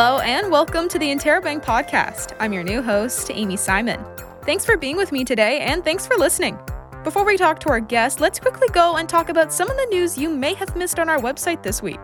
Hello and welcome to the Interrobang podcast. I'm your new host, Amy Simon. Thanks for being with me today and thanks for listening. Before we talk to our guest, let's quickly go and talk about some of the news you may have missed on our website this week.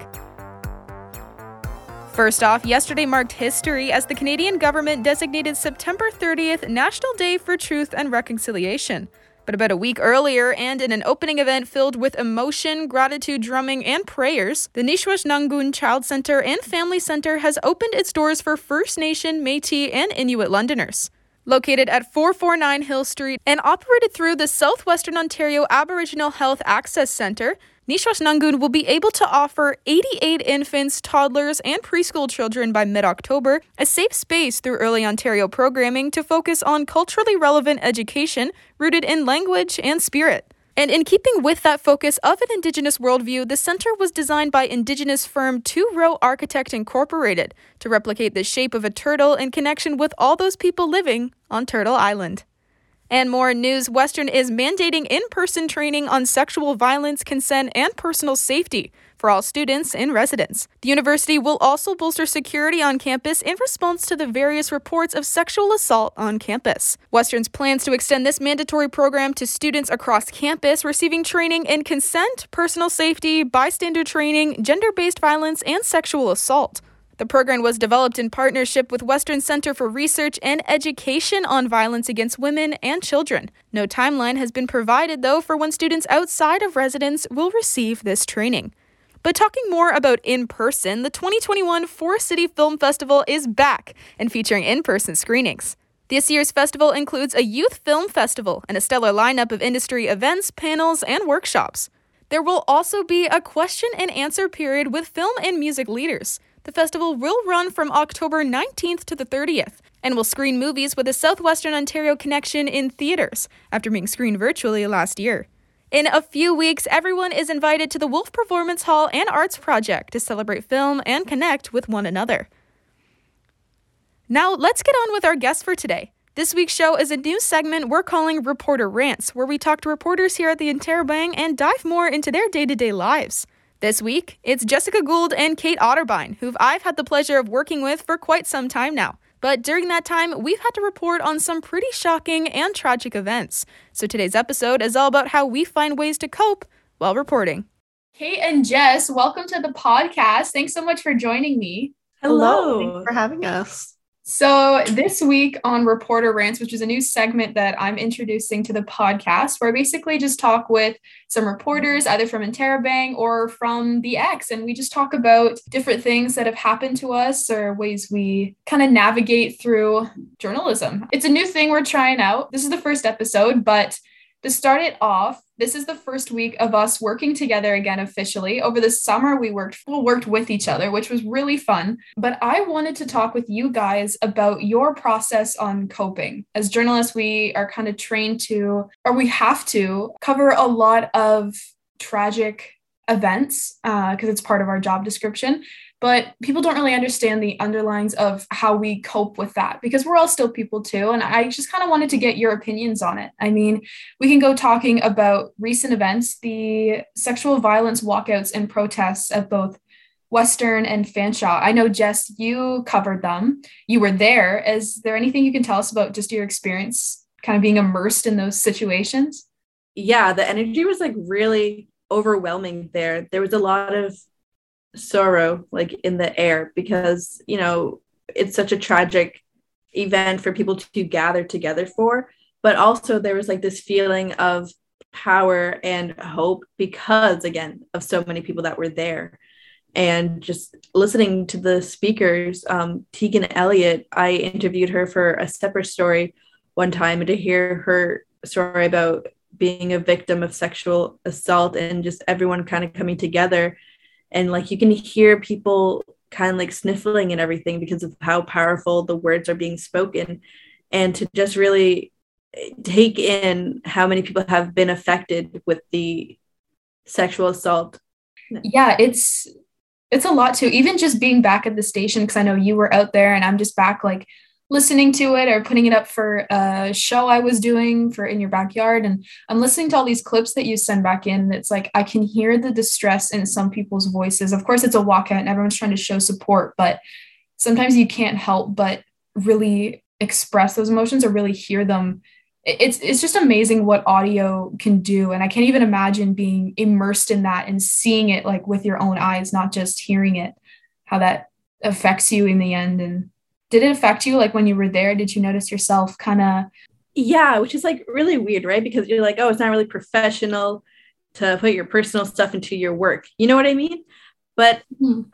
First off, yesterday marked history as the Canadian government designated September 30th National Day for Truth and Reconciliation. But about a week earlier, and in an opening event filled with emotion, gratitude, drumming, and prayers, the Nishwash Nangun Child Centre and Family Centre has opened its doors for First Nation, Métis, and Inuit Londoners. Located at 449 Hill Street and operated through the Southwestern Ontario Aboriginal Health Access Centre, Nshwaasnangong will be able to offer 88 infants, toddlers, and preschool children by mid-October a safe space through Early Ontario programming to focus on culturally relevant education rooted in language and spirit. And in keeping with that focus of an Indigenous worldview, the centre was designed by Indigenous firm Two Row Architect Incorporated to replicate the shape of a turtle in connection with all those people living on Turtle Island. And more news, Western is mandating in-person training on sexual violence, consent, and personal safety for all students and residents. The university will also bolster security on campus in response to the various reports of sexual assault on campus. Western's plans to extend this mandatory program to students across campus receiving training in consent, personal safety, bystander training, gender-based violence, and sexual assault. The program was developed in partnership with Western Center for Research and Education on Violence Against Women and Children. No timeline has been provided, though, for when students outside of residence will receive this training. But talking more about in-person, the 2021 Four City Film Festival is back and featuring in-person screenings. This year's festival includes a youth film festival and a stellar lineup of industry events, panels, and workshops. There will also be a question and answer period with film and music leaders. The festival will run from October 19th to the 30th and will screen movies with a Southwestern Ontario connection in theaters after being screened virtually last year. In a few weeks, everyone is invited to the Wolf Performance Hall and Arts Project to celebrate film and connect with one another. Now, let's get on with our guest for today. This week's show is a new segment we're calling Reporter Rants, where we talk to reporters here at the Interrobang and dive more into their day-to-day lives. This week, it's Jessica Gould and Kate Otterbein, who I've had the pleasure of working with for quite some time now. But during that time, we've had to report on some pretty shocking and tragic events. So today's episode is all about how we find ways to cope while reporting. Kate and Jess, welcome to the podcast. Thanks so much for joining me. Hello. Thanks for having us. So this week on Reporter Rants, which is a new segment that I'm introducing to the podcast, where I basically just talk with some reporters, either from Interrobang or from the X, and we just talk about different things that have happened to us or ways we kind of navigate through journalism. It's a new thing we're trying out. This is the first episode, but to start it off, this is the first week of us working together again officially. Over the summer, we worked with each other, which was really fun. But I wanted to talk with you guys about your process on coping. As journalists, we are kind of trained to, or we have to, cover a lot of tragic events because it's part of our job description. But people don't really understand the underlines of how we cope with that because we're all still people too. And I just kind of wanted to get your opinions on it. I mean, we can go talking about recent events, the sexual violence walkouts and protests at both Western and Fanshawe. I know, Jess, you covered them. You were there. Is there anything you can tell us about just your experience kind of being immersed in those situations? Yeah, the energy was like really overwhelming there. There was a lot of sorrow like in the air because, you know, it's such a tragic event for people to gather together for, but also there was like this feeling of power and hope because, again, of so many people that were there. And just listening to the speakers, Tegan Elliott, I interviewed her for a separate story one time, and to hear her story about being a victim of sexual assault and just everyone kind of coming together. And like, you can hear people kind of like sniffling and everything because of how powerful the words are being spoken, and to just really take in how many people have been affected with the sexual assault. Yeah, it's a lot too, even just being back at the station, because I know you were out there and I'm just back like listening to it or putting it up for a show I was doing for In Your Backyard. And I'm listening to all these clips that you send back in. It's like, I can hear the distress in some people's voices. Of course, it's a walkout and everyone's trying to show support, but sometimes you can't help but really express those emotions or really hear them. It's just amazing what audio can do. And I can't even imagine being immersed in that and seeing it like with your own eyes, not just hearing it, how that affects you in the end. And did it affect you? Like when you were there, did you notice yourself kind of? Yeah, which is like really weird, right? Because you're like, oh, it's not really professional to put your personal stuff into your work. You know what I mean? But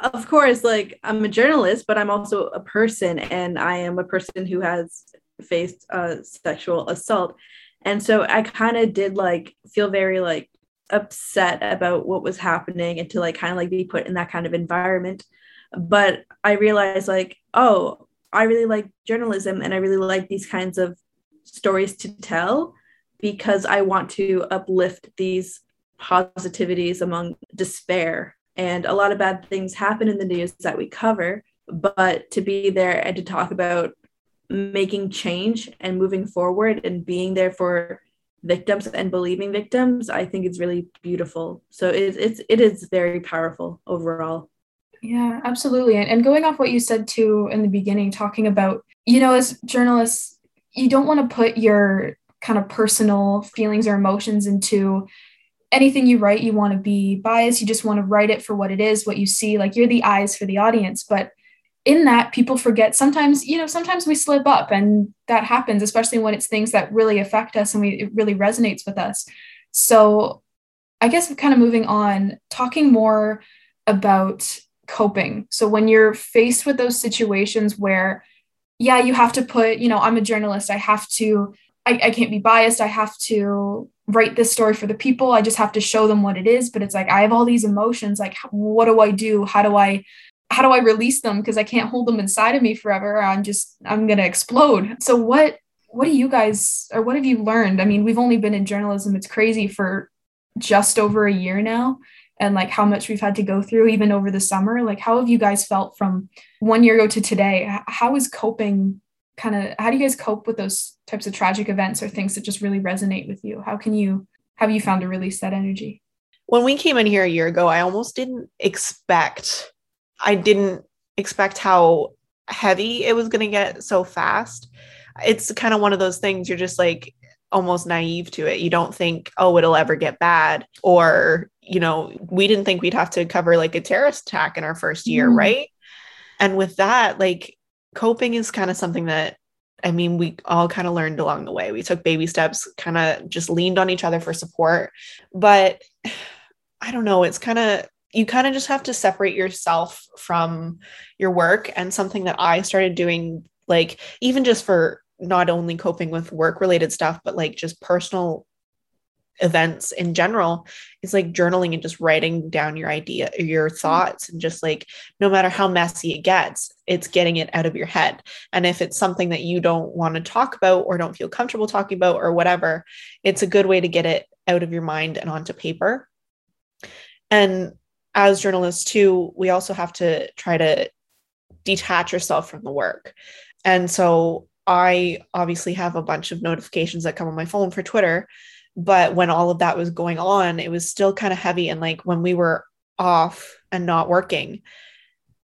of course, like I'm a journalist, but I'm also a person, and I am a person who has faced sexual assault. And so I kind of did like feel very like upset about what was happening and to like kind of like be put in that kind of environment. But I realized like, oh, I really like journalism and I really like these kinds of stories to tell because I want to uplift these positivities among despair. And a lot of bad things happen in the news that we cover, but to be there and to talk about making change and moving forward and being there for victims and believing victims, I think it's really beautiful. So it is very powerful overall. Yeah, absolutely. And going off what you said too in the beginning, talking about, you know, as journalists, you don't want to put your kind of personal feelings or emotions into anything you write. You want to be biased. You just want to write it for what it is, what you see, like you're the eyes for the audience. But in that, people forget sometimes, you know, sometimes we slip up and that happens, especially when it's things that really affect us and it really resonates with us. So I guess kind of moving on, talking more about coping. So when you're faced with those situations where, yeah, you have to put, you know, I'm a journalist, I have to, I can't be biased, I have to write this story for the people, I just have to show them what it is. But it's like, I have all these emotions, like, what do I do? How do I release them? Because I can't hold them inside of me forever. I'm going to explode. So what do you guys, or what have you learned? I mean, we've only been in journalism, it's crazy, for just over a year now. And like how much we've had to go through even over the summer. Like, how have you guys felt from 1 year ago to today? How is coping kind of, how do you guys cope with those types of tragic events or things that just really resonate with you? Have you found to release that energy? When we came in here a year ago, I didn't expect how heavy it was going to get so fast. It's kind of one of those things you're just like almost naive to it. You don't think, oh, it'll ever get bad. Or, you know, we didn't think we'd have to cover like a terrorist attack in our first year. Mm-hmm. Right. And with that, like coping is kind of something that, I mean, we all kind of learned along the way. We took baby steps, kind of just leaned on each other for support. But I don't know, it's kind of, you kind of just have to separate yourself from your work. And something that I started doing, like, even just for not only coping with work-related stuff, but like just personal events in general, is like journaling and just writing down your idea, your thoughts, and just like, no matter how messy it gets, it's getting it out of your head. And if it's something that you don't want to talk about or don't feel comfortable talking about or whatever, it's a good way to get it out of your mind and onto paper. And as journalists too, we also have to try to detach yourself from the work. And so I obviously have a bunch of notifications that come on my phone for Twitter, but when all of that was going on, it was still kind of heavy. And like when we were off and not working,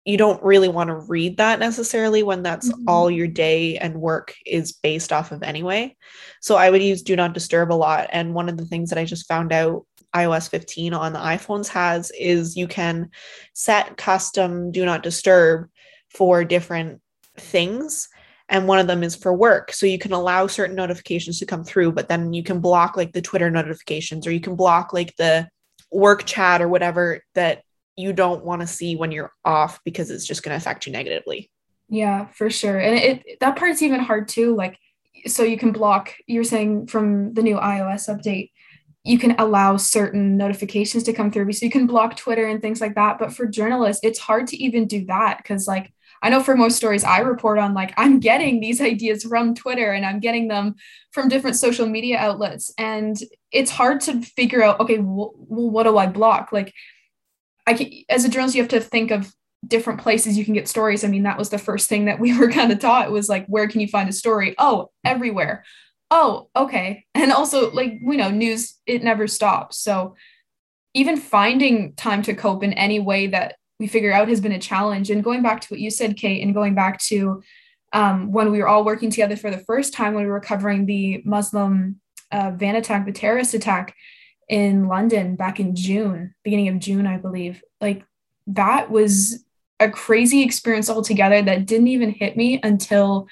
you don't really want to read that necessarily when that's mm-hmm. all your day and work is based off of anyway. So I would use Do Not Disturb a lot. And one of the things that I just found out iOS 15 on the iPhones has is you can set custom Do Not Disturb for different things. And one of them is for work. So you can allow certain notifications to come through, but then you can block like the Twitter notifications, or you can block like the work chat or whatever that you don't want to see when you're off, because it's just going to affect you negatively. Yeah, for sure. And that part's even hard too. Like, so you can block, you're saying from the new iOS update, you can allow certain notifications to come through. So you can block Twitter and things like that. But for journalists, it's hard to even do that, because like, I know for most stories I report on, like, I'm getting these ideas from Twitter and I'm getting them from different social media outlets. And it's hard to figure out, okay, what do I block? Like, as a journalist, you have to think of different places you can get stories. I mean, that was the first thing that we were kind of taught, was like, where can you find a story? Oh, everywhere. Oh, okay. And also, like, we know news, it never stops. So even finding time to cope in any way that we figure out has been a challenge. And going back to what you said, Kate, and going back to when we were all working together for the first time when we were covering the Muslim van attack, the terrorist attack in London back in June, beginning of June, I believe. Like, that was a crazy experience altogether that didn't even hit me until,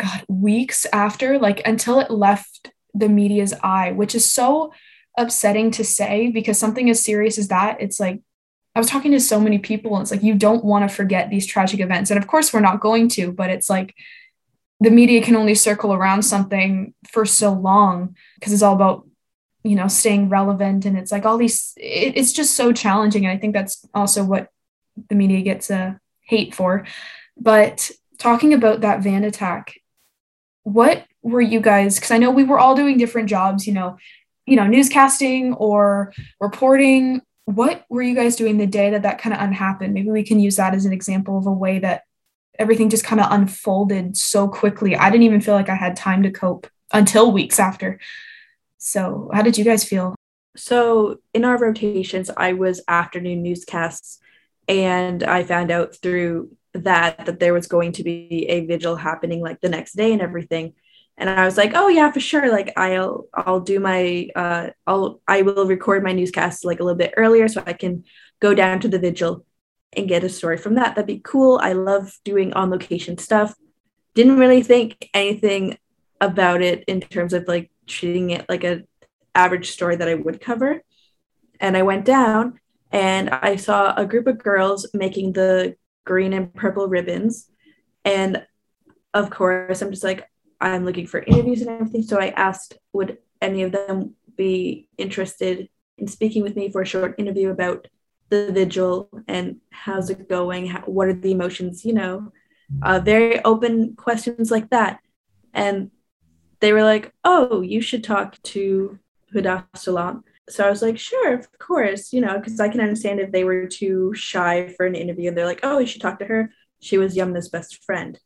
God, weeks after, like until it left the media's eye, which is so upsetting to say, because something as serious as that, it's like, I was talking to so many people and it's like, you don't want to forget these tragic events. And of course we're not going to, but it's like, the media can only circle around something for so long because it's all about, you know, staying relevant. And it's like all these, it's just so challenging. And I think that's also what the media gets a hate for. But talking about that van attack, what were you guys, because I know we were all doing different jobs, you know, newscasting or reporting. What were you guys doing the day that kind of unhappened? Maybe we can use that as an example of a way that everything just kind of unfolded so quickly. I didn't even feel like I had time to cope until weeks after. So how did you guys feel? So in our rotations, I was afternoon newscasts, and I found out through that there was going to be a vigil happening like the next day and everything. And I was like, oh yeah, for sure. Like I'll do my, I will record my newscast like a little bit earlier so I can go down to the vigil and get a story from that. That'd be cool. I love doing on location stuff. Didn't really think anything about it in terms of like treating it like an average story that I would cover. And I went down and I saw a group of girls making the green and purple ribbons. And of course, I'm just like, I'm looking for interviews and everything. So I asked, would any of them be interested in speaking with me for a short interview about the vigil and how's it going? What are the emotions? You know, very open questions like that. And they were like, oh, you should talk to Huda Salam. So I was like, sure, of course, you know, because I can understand if they were too shy for an interview and they're like, oh, you should talk to her. She was Yamna's best friend.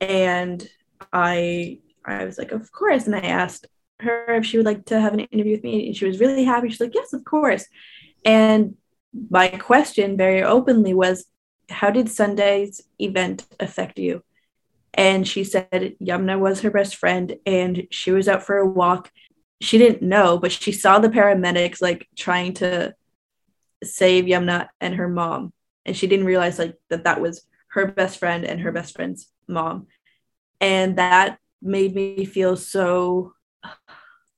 And I was like, of course. And I asked her if she would like to have an interview with me. And she was really happy. She's like, yes, of course. And my question very openly was, how did Sunday's event affect you? And she said Yamna was her best friend and she was out for a walk. She didn't know, but she saw the paramedics like trying to save Yamna and her mom. And she didn't realize like that was her best friend and her best friend's mom. And that made me feel so,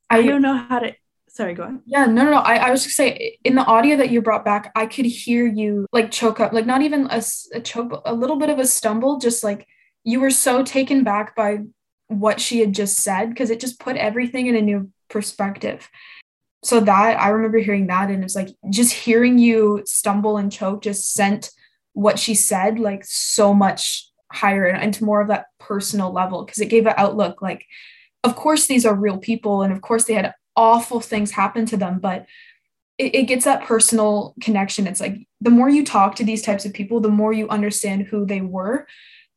I don't know how to, sorry, go on. Yeah, no. I was just saying, in the audio that you brought back, I could hear you like choke up, like not even a choke, a little bit of a stumble, just like you were so taken back by what she had just said, because it just put everything in a new perspective. So that, I remember hearing that, and it's like, just hearing you stumble and choke just sent what she said like so much higher and to more of that personal level, because it gave an outlook like, of course these are real people and of course they had awful things happen to them, but it gets that personal connection. It's like, the more you talk to these types of people, the more you understand who they were.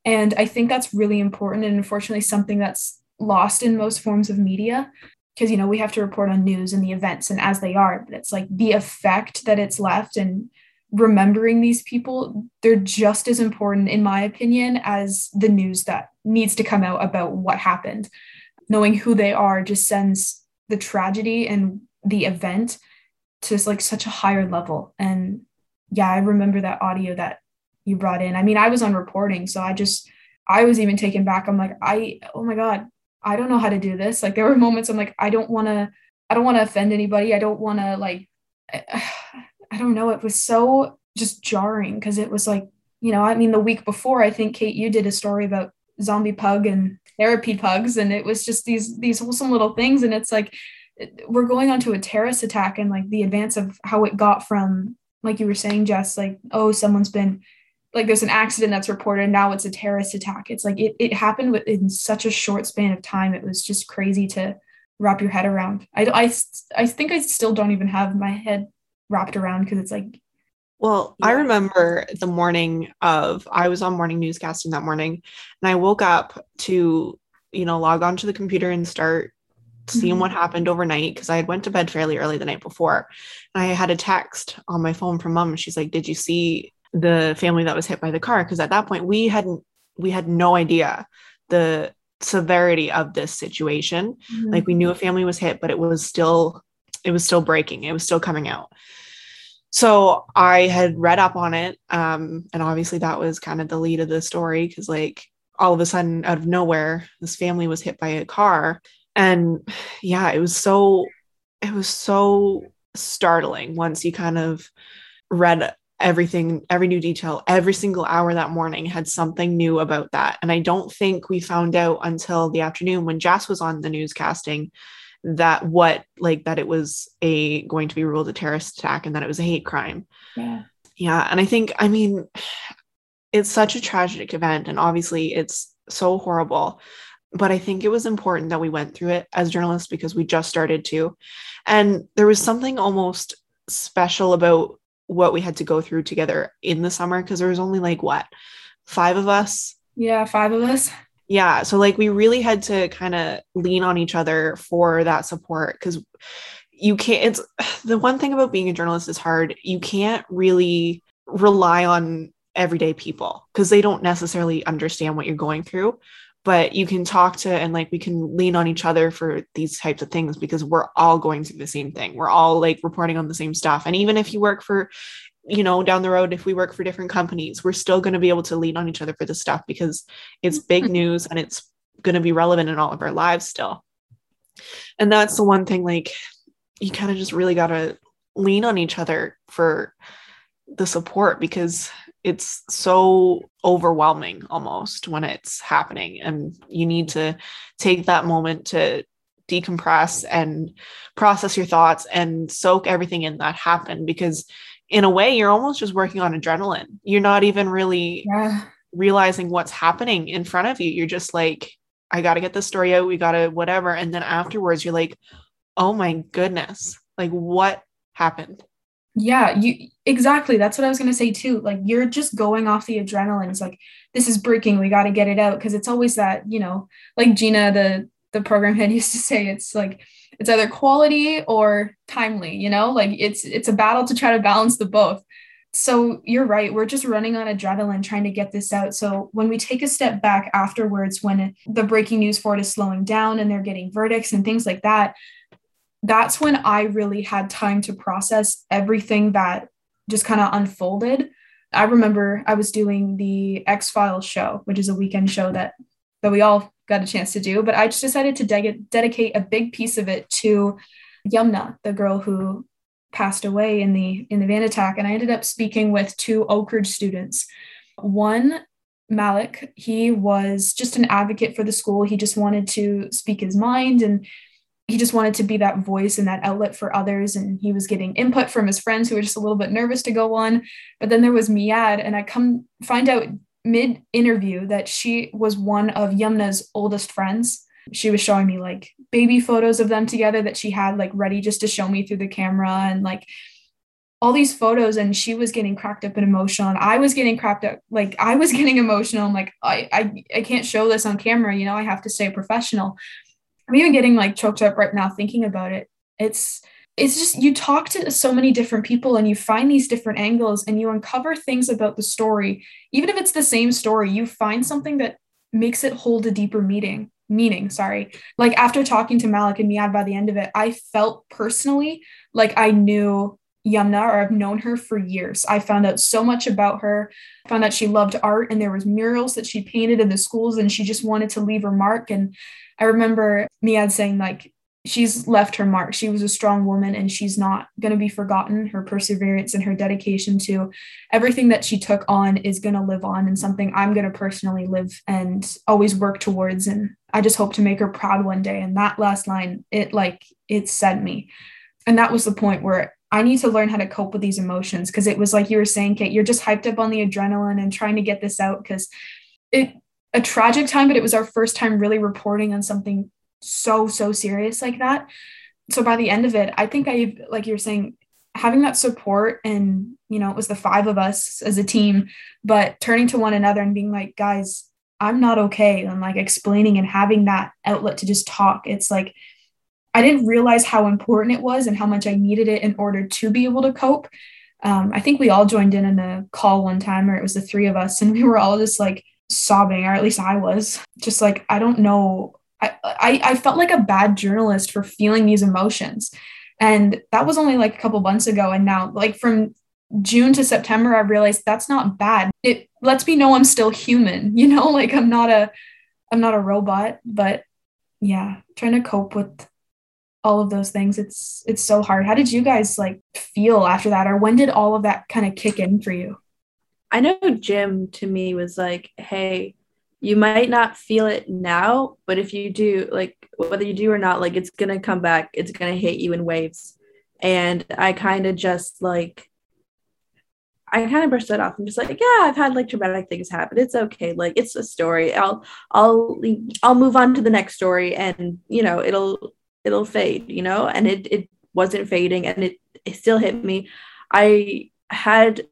And I think that's really important, and unfortunately something that's lost in most forms of media, because, you know, we have to report on news and the events and as they are, but it's like the effect that it's left and remembering these people, they're just as important, in my opinion, as the news that needs to come out about what happened. Knowing who they are just sends the tragedy and the event to like such a higher level. And yeah, I remember that audio that you brought in. I mean, I was on reporting, so I was even taken back. I'm like, oh my God, I don't know how to do this. Like, there were moments I'm like, I don't want to offend anybody. I don't want to like, I don't know. It was so just jarring, because it was like, you know, I mean, the week before, I think, Kate, you did a story about zombie pug and therapy pugs. And it was just these wholesome little things. And it's like, we're going on to a terrorist attack, and like the advance of how it got from, like you were saying, Jess, like, oh, someone's been like, there's an accident that's reported and now it's a terrorist attack. It's like, it happened within such a short span of time. It was just crazy to wrap your head around. I think I still don't even have my head wrapped around, because it's like, well, yeah. I remember the morning of, I was on morning newscasting that morning, and I woke up to, you know, log onto the computer and start seeing what happened overnight, because I had went to bed fairly early the night before, and I had a text on my phone from mom. She's like, did you see the family that was hit by the car, because at that point we had no idea the severity of this situation. Mm-hmm. Like, we knew a family was hit, but it was still breaking. It was still coming out. So I had read up on it. And obviously that was kind of the lead of the story, because like all of a sudden out of nowhere, this family was hit by a car. And yeah, it was so startling once you kind of read everything, every new detail. Every single hour that morning had something new about that. And I don't think we found out until the afternoon when Jas was on the newscasting that it was going to be ruled a terrorist attack and that it was a hate crime. Yeah. Yeah. And I think, I mean, it's such a tragic event, and obviously it's so horrible, but I think it was important that we went through it as journalists, because we just started to, and there was something almost special about what we had to go through together in the summer, because there was only like five of us. Yeah. So like we really had to kind of lean on each other for that support, because you can't, it's the one thing about being a journalist is hard. You can't really rely on everyday people because they don't necessarily understand what you're going through, but you can talk to, and like, we can lean on each other for these types of things because we're all going through the same thing. We're all like reporting on the same stuff. And even if you work for, you know, down the road, if we work for different companies, we're still going to be able to lean on each other for this stuff because it's big news and it's going to be relevant in all of our lives still. And that's the one thing, like, you kind of just really got to lean on each other for the support because it's so overwhelming almost when it's happening. And you need to take that moment to decompress and process your thoughts and soak everything in that happened, because in a way, you're almost just working on adrenaline. You're not even really realizing what's happening in front of you. You're just like, I got to get this story out. We got to whatever. And then afterwards, you're like, oh my goodness, like what happened? Yeah, exactly. That's what I was going to say too. Like, you're just going off the adrenaline. It's like, this is breaking. We got to get it out. Cause it's always that, you know, like Gina, the program head used to say, it's like, it's either quality or timely, you know, like it's a battle to try to balance the both. So you're right. We're just running on adrenaline, trying to get this out. So when we take a step back afterwards, when the breaking news for it is slowing down and they're getting verdicts and things like that, that's when I really had time to process everything that just kind of unfolded. I remember I was doing the X-Files show, which is a weekend show that we all got a chance to do, but I just decided to dedicate a big piece of it to Yamna, the girl who passed away in the van attack. And I ended up speaking with two Oak Ridge students. One, Malik, he was just an advocate for the school. He just wanted to speak his mind, and he just wanted to be that voice and that outlet for others. And he was getting input from his friends who were just a little bit nervous to go on. But then there was Miyad, and I come find out mid-interview that she was one of Yamna's oldest friends. She was showing me like baby photos of them together that she had like ready just to show me through the camera, and like all these photos, and she was getting cracked up and emotional, and I was getting cracked up. Like, I was getting emotional. I'm like, I can't show this on camera. You know, I have to stay professional. I'm even getting like choked up right now thinking about it. It's just, you talk to so many different people and you find these different angles and you uncover things about the story. Even if it's the same story, you find something that makes it hold a deeper meaning. Like, after talking to Malik and Miyad by the end of it, I felt personally like I knew Yamna, or I've known her for years. I found out so much about her. I found out she loved art, and there was murals that she painted in the schools, and she just wanted to leave her mark. And I remember Miyad saying like, she's left her mark. She was a strong woman, and she's not going to be forgotten. Her perseverance and her dedication to everything that she took on is going to live on, and something I'm going to personally live and always work towards. And I just hope to make her proud one day. And that last line, it said me. And that was the point where I need to learn how to cope with these emotions. Cause it was like you were saying, Kate, you're just hyped up on the adrenaline and trying to get this out. Cause it, a tragic time, but it was our first time really reporting on something so serious like that. So by the end of it, I think I, like you're saying, having that support, and you know, it was the five of us as a team, but turning to one another and being like, guys, I'm not okay, and like explaining and having that outlet to just talk. It's like, I didn't realize how important it was and how much I needed it in order to be able to cope. I think we all joined in a call one time, or it was the three of us, and we were all just like sobbing, or at least I was just like, I don't know. I felt like a bad journalist for feeling these emotions. And that was only like a couple months ago. And now, like, from June to September, I realized that's not bad. It lets me know I'm still human, you know, like I'm not a robot. But yeah, trying to cope with all of those things. It's so hard. How did you guys like feel after that? Or when did all of that kind of kick in for you? I know Jim to me was like, hey, you might not feel it now, but if you do, like, whether you do or not, like, it's going to come back. It's going to hit you in waves. And I kind of just like, I kind of brushed that off. I'm just like, yeah, I've had like traumatic things happen. It's okay. Like, it's a story. I'll move on to the next story, and, you know, it'll fade, you know, and it wasn't fading, and it still hit me. I had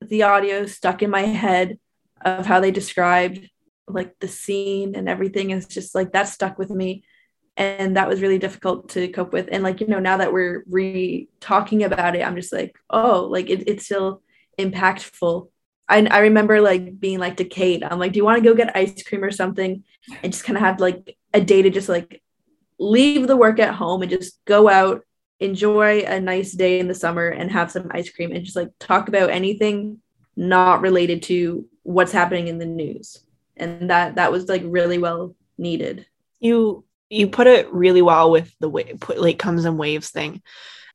the audio stuck in my head of how they described like the scene and everything. It's just like that stuck with me, and that was really difficult to cope with. And like, you know, now that we're talking about it, I'm just like, oh, like it's still impactful. I remember like being like to Kate, I'm like, do you want to go get ice cream or something? And just kind of had like a day to just like leave the work at home and just go out, enjoy a nice day in the summer and have some ice cream and just like talk about anything not related to what's happening in the news. And that was like really well needed. You put it really well with the way like comes in waves thing,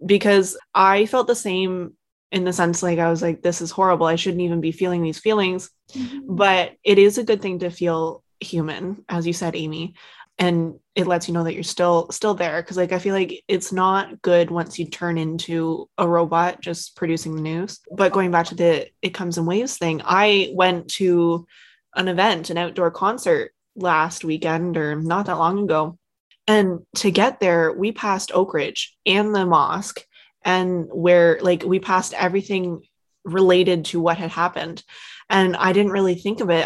because I felt the same in the sense, like I was like, this is horrible. I shouldn't even be feeling these feelings, mm-hmm. But it is a good thing to feel human, as you said, Amy. And it lets you know that you're still there. Cause like, I feel like it's not good once you turn into a robot just producing the news. But going back to the, it comes in waves thing. I went to an event, an outdoor concert last weekend or not that long ago. And to get there, we passed Oak Ridge and the mosque, and where like we passed everything related to what had happened. And I didn't really think of it.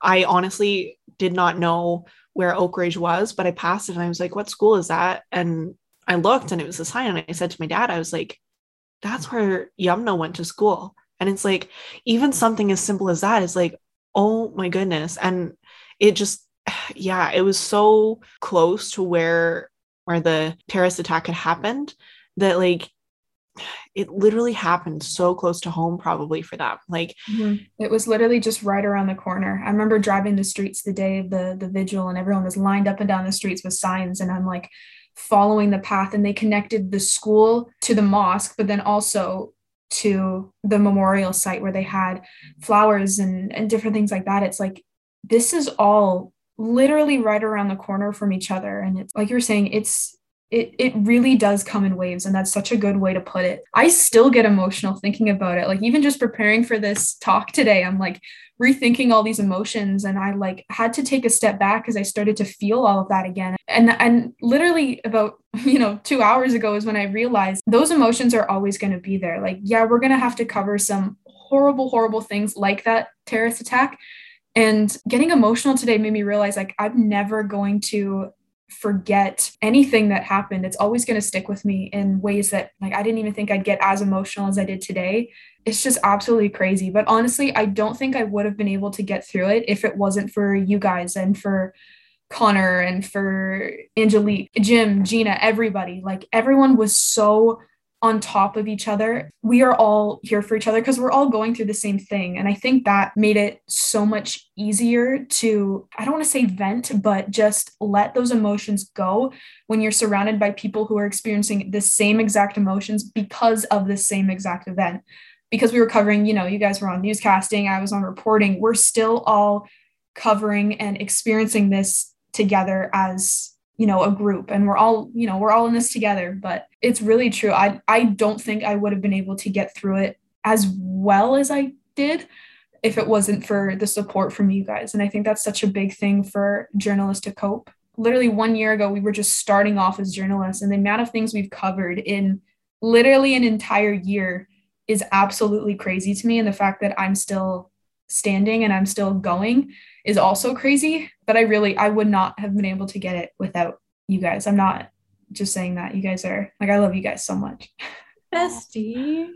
I honestly did not know where Oak Ridge was, but I passed it and I was like, what school is that? And I looked and it was a sign. And I said to my dad, I was like, that's where Yamna went to school. And it's like, even something as simple as that is like, oh my goodness. And it just, yeah, it was so close to where the terrorist attack had happened that like, it literally happened so close to home, probably for them. Like, mm-hmm. It was literally just right around the corner. I remember driving the streets the day of the vigil, and everyone was lined up and down the streets with signs. And I'm like following the path, and they connected the school to the mosque, but then also to the memorial site where they had flowers and different things like that. It's like, this is all literally right around the corner from each other. And it's like you were saying, it really does come in waves, and that's such a good way to put it. I still get emotional thinking about it. Like, even just preparing for this talk today, I'm like rethinking all these emotions, and I like had to take a step back because I started to feel all of that again. And literally about, you know, 2 hours ago is when I realized those emotions are always going to be there. Like, yeah, we're going to have to cover some horrible, horrible things like that terrorist attack. And getting emotional today made me realize, like, I'm never going to forget anything that happened. It's always going to stick with me in ways that like I didn't even think I'd get as emotional as I did today. It's just absolutely crazy. But honestly, I don't think I would have been able to get through it if it wasn't for you guys and for Connor and for Angelique, Jim, Gina, everybody. Like, everyone was so on top of each other. We are all here for each other because we're all going through the same thing. And I think that made it so much easier to, I don't want to say vent, but just let those emotions go when you're surrounded by people who are experiencing the same exact emotions because of the same exact event. Because we were covering, you know, you guys were on newscasting, I was on reporting. We're still all covering and experiencing this together as, you know, a group, and we're all, you know, we're all in this together. But it's really true. I don't think I would have been able to get through it as well as I did if it wasn't for the support from you guys. And I think that's such a big thing for journalists to cope. Literally 1 year ago, we were just starting off as journalists, and the amount of things we've covered in literally an entire year is absolutely crazy to me. And the fact that I'm still standing and I'm still going is also crazy, but I would not have been able to get it without you guys. I'm not just saying that. You guys are like, I love you guys so much. Bestie.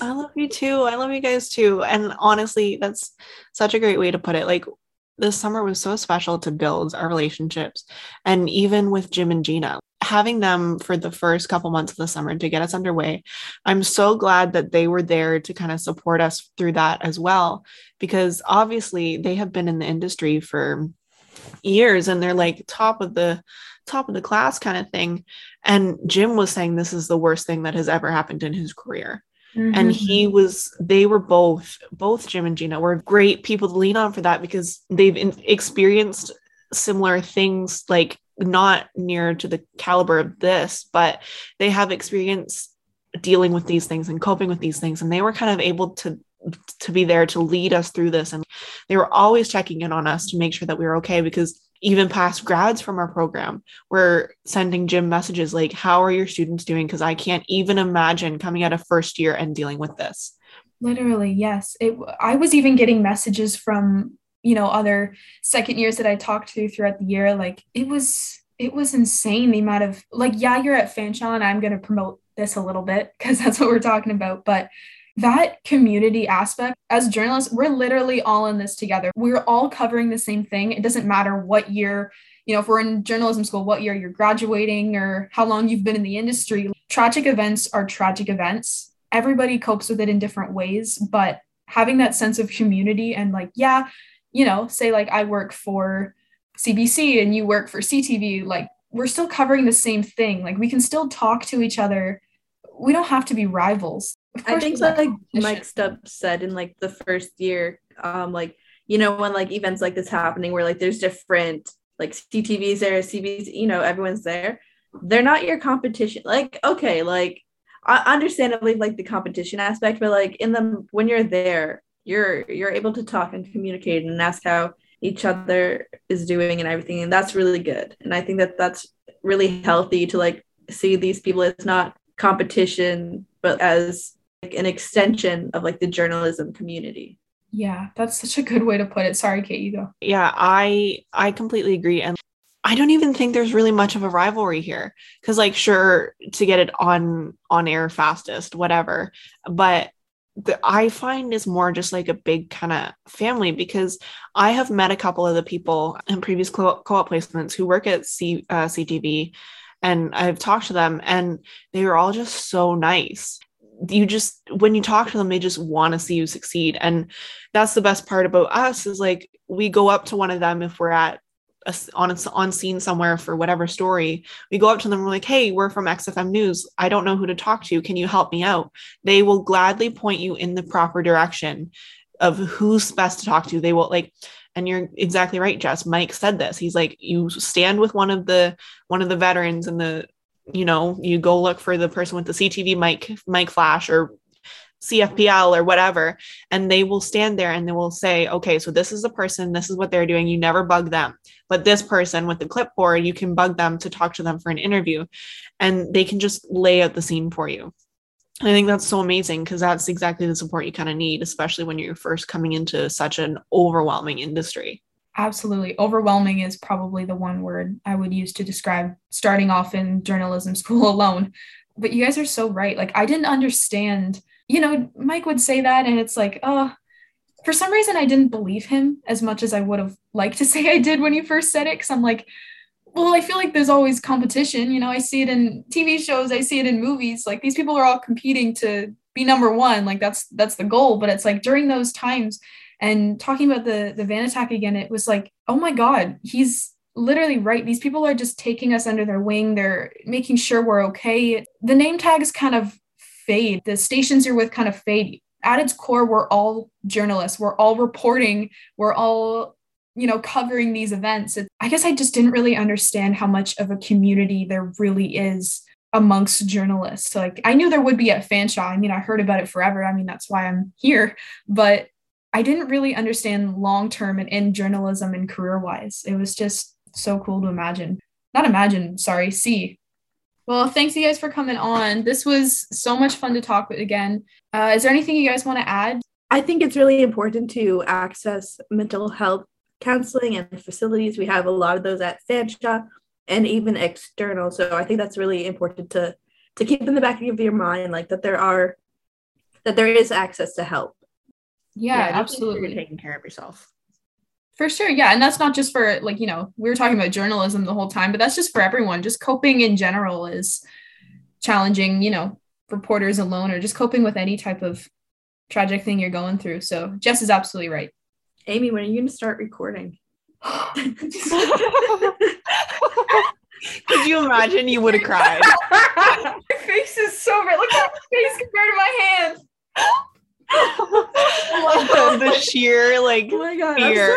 I love you too. I love you guys too. And honestly, that's such a great way to put it. Like, this summer was so special to build our relationships. And even with Jim and Gina, having them for the first couple months of the summer to get us underway, I'm so glad that they were there to kind of support us through that as well, because obviously they have been in the industry for years and they're like top of the class kind of thing. And Jim was saying, this is the worst thing that has ever happened in his career. Mm-hmm. And they were both Jim and Gina were great people to lean on for that, because they've experienced similar things, like not near to the caliber of this, but they have experience dealing with these things and coping with these things. And they were kind of able to be there to lead us through this. And they were always checking in on us to make sure that we were okay, because even past grads from our program were sending Jim messages like, how are your students doing? Because I can't even imagine coming out of first year and dealing with this. Literally, yes. I was even getting messages from, other second years that I talked to throughout the year. Like, it was insane. The amount of you're at Fanshawe, and I'm going to promote this a little bit because that's what we're talking about. But that community aspect, as journalists, we're literally all in this together. We're all covering the same thing. It doesn't matter what year, if we're in journalism school, what year you're graduating or how long you've been in the industry. Tragic events are tragic events. Everybody copes with it in different ways, but having that sense of community and say I work for CBC and you work for CTV, we're still covering the same thing. We can still talk to each other. We don't have to be rivals. I think Mike Stubbs said in the first year, when events like this happening where there's different CTVs there, CBs, everyone's there. They're not your competition. Understandably the competition aspect, but when you're there, you're able to talk and communicate and ask how each other is doing and everything, and that's really good. And I think that's really healthy to see these people. It's not competition, but as an extension of the journalism community. Yeah, that's such a good way to put it. Sorry, Kate, you go. Yeah, I completely agree. And I don't even think there's really much of a rivalry here, because sure, to get it on air fastest, whatever. But I find is more just a big kind of family, because I have met a couple of the people in previous co-op placements who work at CTV, and I've talked to them, and they were all just so nice. When you talk to them, they just want to see you succeed. And that's the best part about us is we go up to one of them if we're at on scene somewhere for whatever story. We go up to them, we're hey, we're from XFM News. I don't know who to talk to. Can you help me out? They will gladly point you in the proper direction of who's best to talk to. They will and you're exactly right, Jess. Mike said this. He's you stand with one of the veterans and you go look for the person with the CTV Mike Flash or CFPL or whatever. And they will stand there and they will say, okay, so this is the person, this is what they're doing. You never bug them. But this person with the clipboard, you can bug them to talk to them for an interview, and they can just lay out the scene for you. I think that's so amazing, because that's exactly the support you kind of need, especially when you're first coming into such an overwhelming industry. Absolutely. Overwhelming is probably the one word I would use to describe starting off in journalism school alone. But you guys are so right. I didn't understand, Mike would say that, and it's for some reason I didn't believe him as much as I would have liked to say I did when he first said it. Because I'm I feel there's always competition. I see it in TV shows. I see it in movies. These people are all competing to be number one. That's the goal. But it's during those times, and talking about the van attack again, it was oh my God, he's literally right. These people are just taking us under their wing. They're making sure we're okay. The name tags kind of fade. The stations you're with kind of fade. At its core, we're all journalists. We're all reporting. We're all covering these events. I guess I just didn't really understand how much of a community there really is amongst journalists. So I knew there would be at Fanshawe. I heard about it forever. That's why I'm here, but I didn't really understand long-term and in journalism and career-wise. It was just so cool to imagine. Not imagine, sorry, see. Well, thanks you guys for coming on. This was so much fun to talk with again. Is there anything you guys want to add? I think it's really important to access mental health counseling and facilities. We have a lot of those at Fanshawe and even external. So I think that's really important to keep in the back of your mind, that there are that there is access to help. Yeah, absolutely. You're taking care of yourself. For sure. Yeah. And that's not just for, like, you know, we were talking about journalism the whole time, but that's just for everyone. Just coping in general is challenging, you know, reporters alone, or just coping with any type of tragic thing you're going through. So Jess is absolutely right. Amy, when are you going to start recording? Could you imagine? You would have cried. Your face is so red. Look at my face compared to my hands. The sheer, like, oh my god, fear.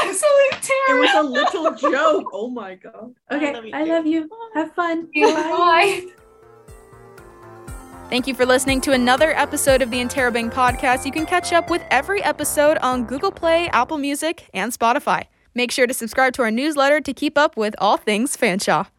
I'm so, like, terrible. It was a little joke. Oh my god. Okay, I love you. Have fun. Bye. Thank you for listening to another episode of the Interrobang podcast. You can catch up with every episode on Google Play, Apple Music, and Spotify. Make sure to subscribe to our newsletter to keep up with all things Fanshawe.